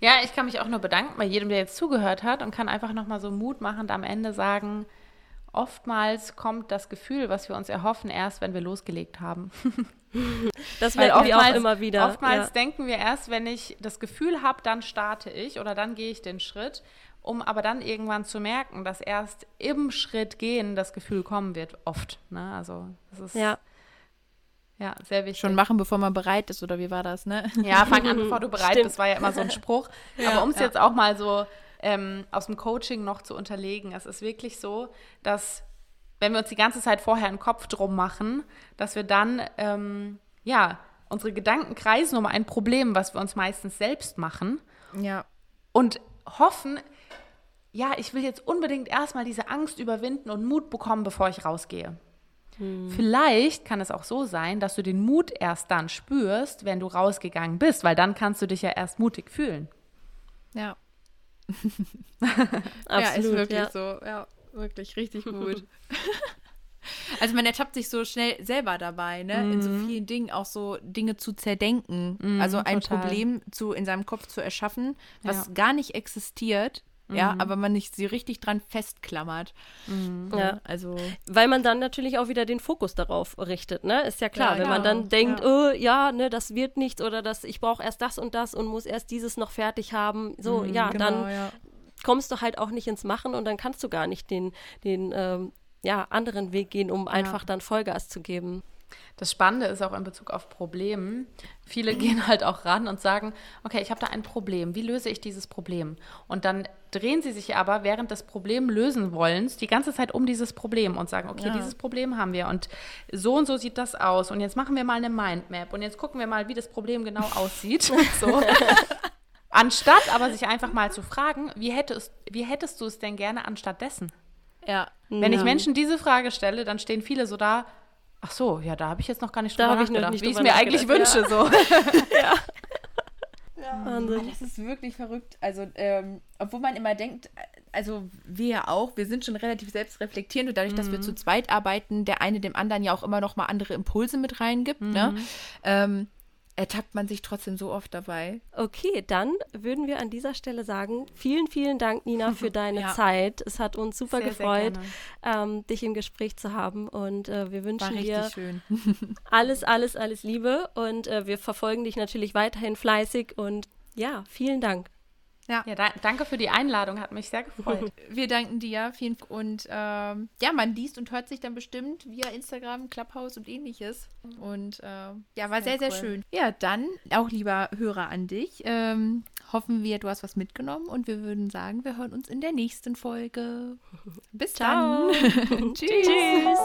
Ja, ich kann mich auch nur bedanken bei jedem, der jetzt zugehört hat und kann einfach nochmal so Mut machen und am Ende sagen, Oftmals kommt das Gefühl, was wir uns erhoffen, erst, wenn wir losgelegt haben. Das merken wir auch immer wieder. Oftmals denken wir erst, wenn ich das Gefühl habe, dann starte ich oder dann gehe ich den Schritt, um aber dann irgendwann zu merken, dass erst im Schritt gehen das Gefühl kommen wird, oft. Ne? Also das ist ja sehr wichtig. Schon machen, bevor man bereit ist, oder wie war das, ne? Ja, fang an, bevor du bereit bist, war ja immer so ein Spruch. Ja, aber um es jetzt auch mal so aus dem Coaching noch zu unterlegen. Es ist wirklich so, dass wenn wir uns die ganze Zeit vorher einen Kopf drum machen, dass wir dann, unsere Gedanken kreisen um ein Problem, was wir uns meistens selbst machen. Ja. Und hoffen, ja, ich will jetzt unbedingt erstmal diese Angst überwinden und Mut bekommen, bevor ich rausgehe. Vielleicht kann es auch so sein, dass du den Mut erst dann spürst, wenn du rausgegangen bist, weil dann kannst du dich ja erst mutig fühlen. Ja. Absolut, ist wirklich so. Ja, wirklich richtig gut. Also man ertappt sich so schnell selber dabei, ne? In so vielen Dingen auch so Dinge zu zerdenken. Also ein Problem in seinem Kopf zu erschaffen, was gar nicht existiert. Ja, aber man nicht sie richtig dran festklammert. Ja, also weil man dann natürlich auch wieder den Fokus darauf richtet, ne? Ist ja klar, wenn man dann denkt, das wird nichts oder das, ich brauche erst das und das und muss erst dieses noch fertig haben. So, dann kommst du halt auch nicht ins Machen und dann kannst du gar nicht den anderen Weg gehen, um einfach dann Vollgas zu geben. Das Spannende ist auch in Bezug auf Probleme, viele gehen halt auch ran und sagen, okay, ich habe da ein Problem, wie löse ich dieses Problem? Und dann drehen sie sich aber während des Problemlösenwollens die ganze Zeit um dieses Problem und sagen, okay, dieses Problem haben wir und so sieht das aus und jetzt machen wir mal eine Mindmap und jetzt gucken wir mal, wie das Problem genau aussieht. So. Anstatt aber sich einfach mal zu fragen, wie hättest du es denn gerne anstatt dessen? Ja. Wenn ich Menschen diese Frage stelle, dann stehen viele so da, ach so, ja, da habe ich jetzt noch gar nicht drüber nachgedacht, wie ich es mir eigentlich wünsche. So. Ja. Wahnsinn. Das ist wirklich verrückt. Also, obwohl man immer denkt, also wir auch, wir sind schon relativ selbstreflektierend und dadurch, dass wir zu zweit arbeiten, der eine dem anderen ja auch immer noch mal andere Impulse mit reingibt, ne? Ertappt man sich trotzdem so oft dabei. Okay, dann würden wir an dieser Stelle sagen, vielen, vielen Dank, Nina, für deine Zeit. Es hat uns super gefreut, sehr dich im Gespräch zu haben und wir wünschen dir alles, alles, alles Liebe und wir verfolgen dich natürlich weiterhin fleißig und ja, vielen Dank. Ja, danke für die Einladung, hat mich sehr gefreut. Wir danken dir, vielen Dank. Und man liest und hört sich dann bestimmt via Instagram, Clubhouse und ähnliches. Und war sehr, sehr, sehr schön. Ja, dann auch lieber Hörer an dich. Hoffen wir, du hast was mitgenommen und wir würden sagen, wir hören uns in der nächsten Folge. Bis dann. Tschüss.